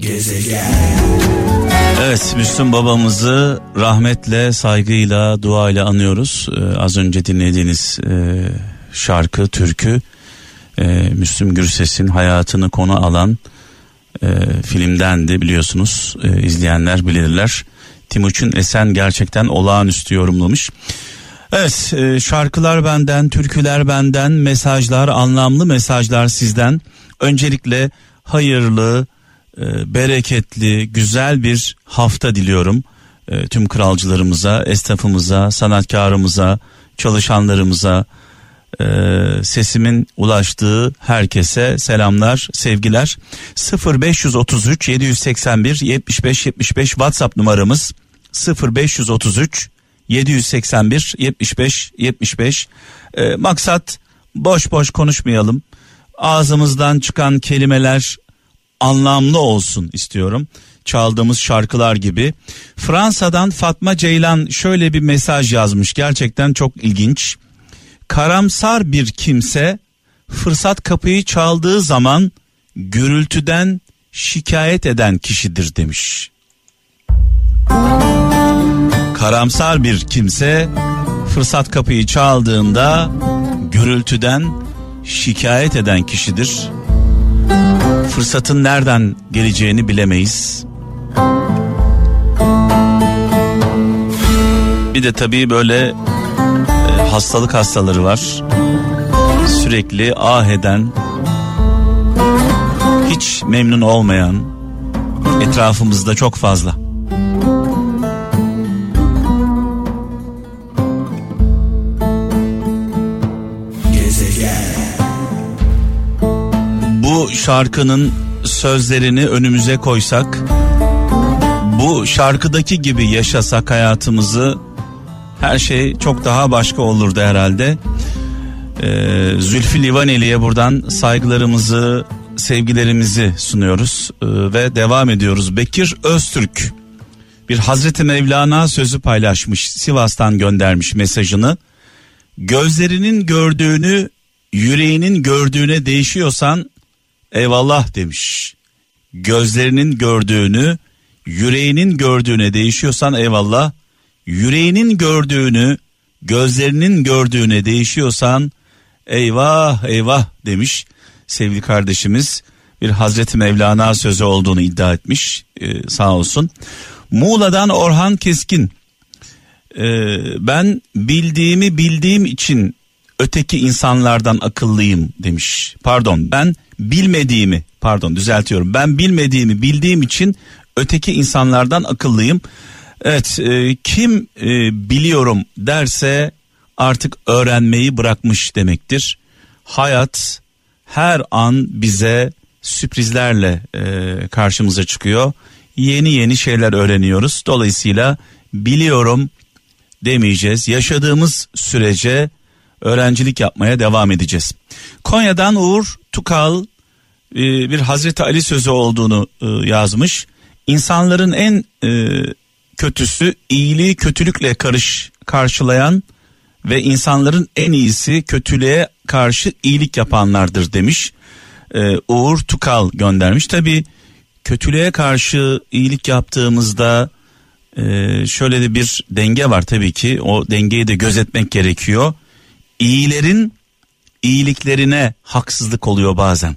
Gezegen. Evet, Müslüm babamızı rahmetle, saygıyla, duayla anıyoruz. Az önce dinlediğiniz şarkı, türkü Müslüm Gürses'in hayatını konu alan filmdendi, biliyorsunuz. İzleyenler bilirler. Timuçin Esen gerçekten olağanüstü yorumlamış. Evet, şarkılar benden, türküler benden, mesajlar, anlamlı mesajlar sizden. Öncelikle hayırlı, bereketli, güzel bir hafta diliyorum tüm kralcılarımıza, esnafımıza, sanatkarımıza, çalışanlarımıza, sesimin ulaştığı herkese selamlar, sevgiler. 0533 781 75 75 WhatsApp numaramız, 0533 781 75 75. Maksat boş boş konuşmayalım. Ağzımızdan çıkan kelimeler anlamlı olsun istiyorum, çaldığımız şarkılar gibi. Fransa'dan Fatma Ceylan şöyle bir mesaj yazmış, gerçekten çok ilginç. Karamsar bir kimse fırsat kapıyı çaldığı zaman gürültüden şikayet eden kişidir demiş. Karamsar bir kimse fırsat kapıyı çaldığında gürültüden şikayet eden kişidir. Fırsatın nereden geleceğini bilemeyiz. Bir de tabii böyle hastalık hastaları var. Sürekli ah eden, hiç memnun olmayan etrafımızda çok fazla. Bu şarkının sözlerini önümüze koysak, bu şarkıdaki gibi yaşasak hayatımızı, her şey çok daha başka olurdu herhalde. Zülfü Livaneli'ye buradan saygılarımızı, sevgilerimizi sunuyoruz ve devam ediyoruz. Bekir Öztürk bir Hazreti Mevlana sözü paylaşmış, Sivas'tan göndermiş mesajını. Gözlerinin gördüğünü yüreğinin gördüğüne değişiyorsan eyvallah demiş. Gözlerinin gördüğünü yüreğinin gördüğüne değişiyorsan eyvallah. Yüreğinin gördüğünü gözlerinin gördüğüne değişiyorsan eyvah eyvah demiş sevgili kardeşimiz. Bir Hazreti Mevlana sözü olduğunu iddia etmiş, sağ olsun. Muğla'dan Orhan Keskin, ben bildiğimi bildiğim için öteki insanlardan akıllıyım demiş. Pardon, ben bilmediğimi bildiğim için öteki insanlardan akıllıyım. Evet, kim biliyorum derse artık öğrenmeyi bırakmış demektir. Hayat her an bize sürprizlerle karşımıza çıkıyor. Yeni yeni şeyler öğreniyoruz. Dolayısıyla biliyorum demeyeceğiz. Yaşadığımız sürece öğrencilik yapmaya devam edeceğiz. Konya'dan Uğur Tukal bir Hazreti Ali sözü olduğunu yazmış. İnsanların en kötüsü iyiliği kötülükle karşılayan ve insanların en iyisi kötülüğe karşı iyilik yapanlardır demiş. Uğur Tukal göndermiş. Tabii kötülüğe karşı iyilik yaptığımızda şöyle de bir denge var tabii ki. O dengeyi de gözetmek gerekiyor. İyilerin iyiliklerine haksızlık oluyor bazen.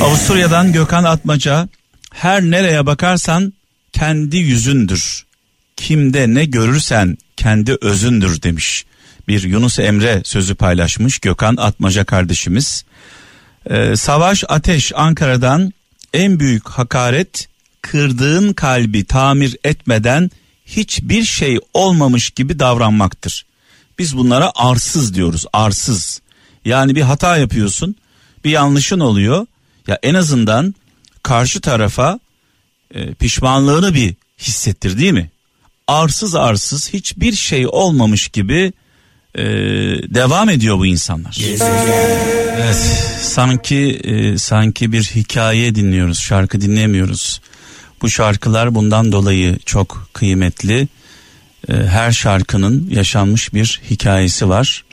Avusturya'dan Gökhan Atmaca, her nereye bakarsan kendi yüzündür, kimde ne görürsen kendi özündür demiş. Bir Yunus Emre sözü paylaşmış Gökhan Atmaca kardeşimiz. Savaş Ateş Ankara'dan, en büyük hakaret kırdığın kalbi tamir etmeden hiçbir şey olmamış gibi davranmaktır. Biz bunlara arsız diyoruz, arsız. Yani bir hata yapıyorsun, bir yanlışın oluyor. Ya en azından karşı tarafa pişmanlığını bir hissettir, değil mi? Arsız arsız, hiçbir şey olmamış gibi devam ediyor bu insanlar. Evet, sanki bir hikaye dinliyoruz, şarkı dinlemiyoruz. Bu şarkılar bundan dolayı çok kıymetli. Her şarkının yaşanmış bir hikayesi var.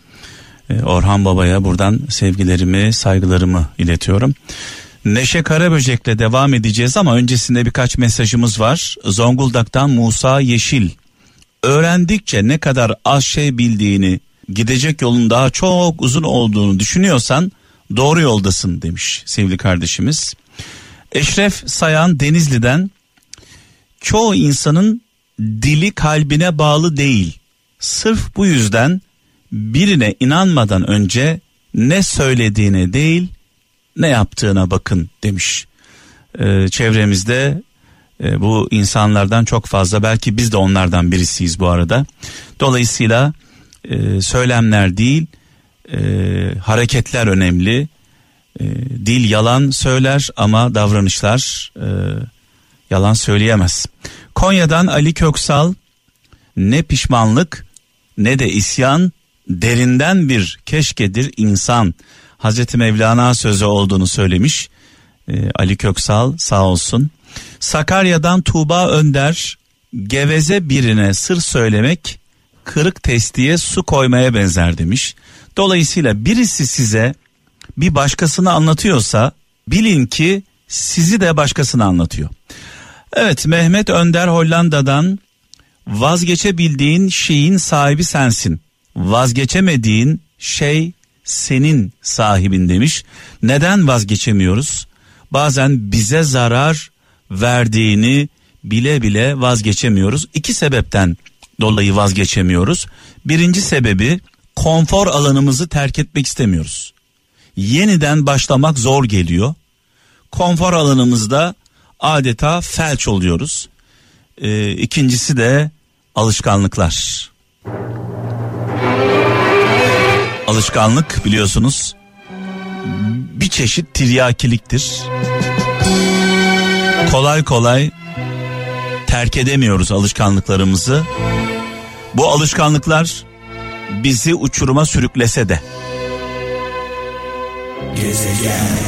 Orhan Baba'ya buradan sevgilerimi, saygılarımı iletiyorum. Neşe Karaböcek'le devam edeceğiz ama öncesinde birkaç mesajımız var. Zonguldak'tan Musa Yeşil. Öğrendikçe ne kadar az şey bildiğini, gidecek yolun daha çok uzun olduğunu düşünüyorsan doğru yoldasın demiş sevgili kardeşimiz. Eşref Sayan Denizli'den. Çoğu insanın dili kalbine bağlı değil. Sırf bu yüzden birine inanmadan önce ne söylediğine değil ne yaptığına bakın demiş. Çevremizde bu insanlardan çok fazla, belki biz de onlardan birisiyiz bu arada. Dolayısıyla söylemler değil hareketler önemli. Dil yalan söyler ama davranışlar yalan söyleyemez. Konya'dan Ali Köksal. Ne pişmanlık ne de isyan, derinden bir keşkedir insan. Hazreti Mevlana sözü olduğunu söylemiş Ali Köksal, sağ olsun. Sakarya'dan Tuğba Önder. Geveze birine sır söylemek kırık testiye su koymaya benzer demiş. Dolayısıyla birisi size bir başkasını anlatıyorsa bilin ki sizi de başkasına anlatıyor. Evet, Mehmet Önder Hollanda'dan. Vazgeçebildiğin şeyin sahibi sensin. Vazgeçemediğin şey senin sahibin demiş. Neden vazgeçemiyoruz? Bazen bize zarar verdiğini bile bile vazgeçemiyoruz. İki sebepten dolayı vazgeçemiyoruz. Birinci sebebi, konfor alanımızı terk etmek istemiyoruz. Yeniden başlamak zor geliyor. Konfor alanımızda adeta felç oluyoruz. İkincisi de alışkanlıklar. Alışkanlık, biliyorsunuz, bir çeşit tiryakiliktir. Kolay kolay terk edemiyoruz alışkanlıklarımızı. Bu alışkanlıklar bizi uçuruma sürüklese de.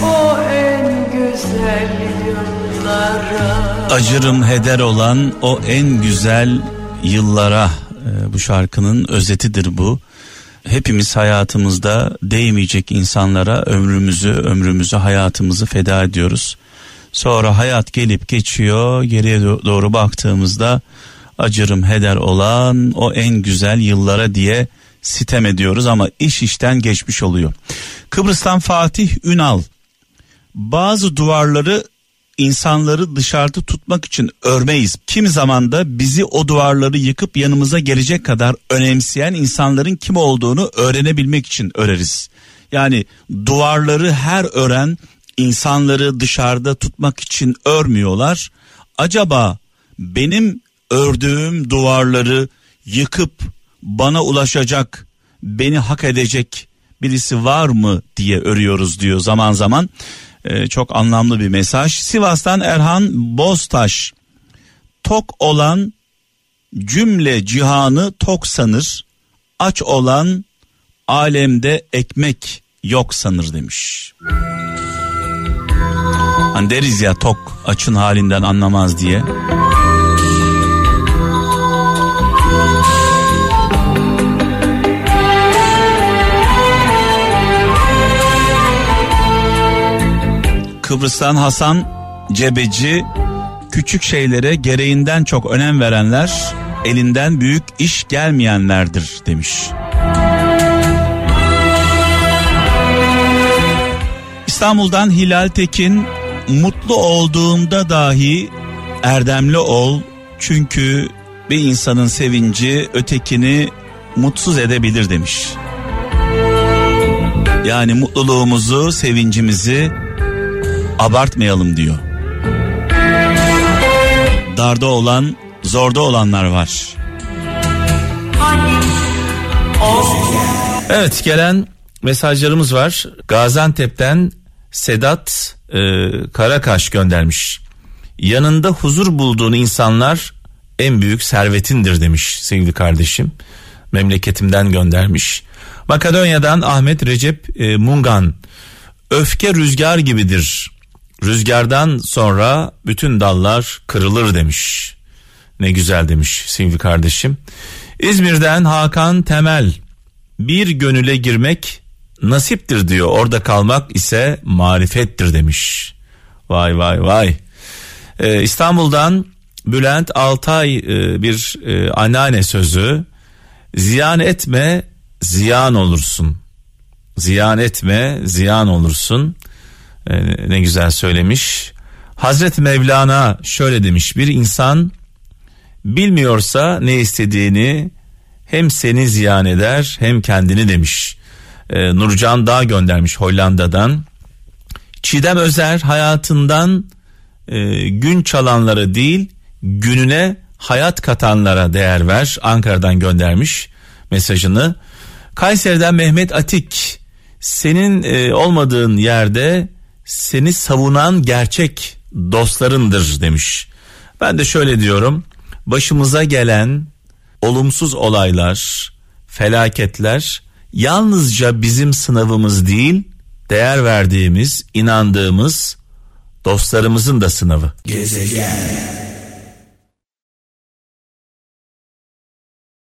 O en güzel yıllara acırım heder olan o en güzel yıllara, bu şarkının özetidir bu. Hepimiz hayatımızda değmeyecek insanlara ömrümüzü, hayatımızı feda ediyoruz. Sonra hayat gelip geçiyor, geriye doğru baktığımızda acırım heder olan o en güzel yıllara diye sitem ediyoruz ama iş işten geçmiş oluyor. Kıbrıs'tan Fatih Ünal. Bazı duvarları insanları dışarıda tutmak için örmeyiz. Kimi zaman da bizi o duvarları yıkıp yanımıza gelecek kadar önemseyen insanların kim olduğunu öğrenebilmek için öreriz. Yani duvarları her ören insanları dışarıda tutmak için örmüyorlar. Acaba benim ördüğüm duvarları yıkıp bana ulaşacak, beni hak edecek birisi var mı diye örüyoruz diyor zaman zaman. Çok anlamlı bir mesaj. Sivas'tan Erhan Boztaş. Tok olan cümle cihanı tok sanır, aç olan alemde ekmek yok sanır demiş. Hani deriz ya, tok açın halinden anlamaz diye. Kıbrıs'tan Hasan Cebeci. Küçük şeylere gereğinden çok önem verenler elinden büyük iş gelmeyenlerdir demiş. İstanbul'dan Hilal Tekin. Mutlu olduğunda dahi erdemli ol, çünkü bir insanın sevinci ötekini mutsuz edebilir demiş. Yani mutluluğumuzu, sevincimizi abartmayalım diyor. Darda olan, zorda olanlar var. Evet, gelen mesajlarımız var. Gaziantep'ten Sedat Karakaş göndermiş. Yanında huzur bulduğun insanlar en büyük servetindir demiş sevgili kardeşim. Memleketimden göndermiş. Makedonya'dan Ahmet Recep Mungan. Öfke rüzgar gibidir. Rüzgardan sonra bütün dallar kırılır demiş. Ne güzel demiş sevgili kardeşim. İzmir'den Hakan Temel. bir gönüle girmek nasiptir diyor. Orada kalmak ise marifettir demiş. Vay vay vay. İstanbul'dan Bülent Altay bir anneanne sözü. Ziyan etme, ziyan olursun. Ziyan etme, ziyan olursun. Ne güzel söylemiş. Hazreti Mevlana şöyle demiş: bir insan bilmiyorsa ne istediğini hem seni ziyan eder hem kendini demiş. Nurcan Dağ göndermiş Hollanda'dan. Çiğdem Özer hayatından gün çalanlara değil gününe hayat katanlara değer ver. Ankara'dan göndermiş mesajını. Kayseri'den Mehmet Atik, senin olmadığın yerde seni savunan gerçek dostlarındır demiş. Ben de şöyle diyorum: başımıza gelen olumsuz olaylar, felaketler yalnızca bizim sınavımız değil, değer verdiğimiz, inandığımız dostlarımızın da sınavı. Gezegen.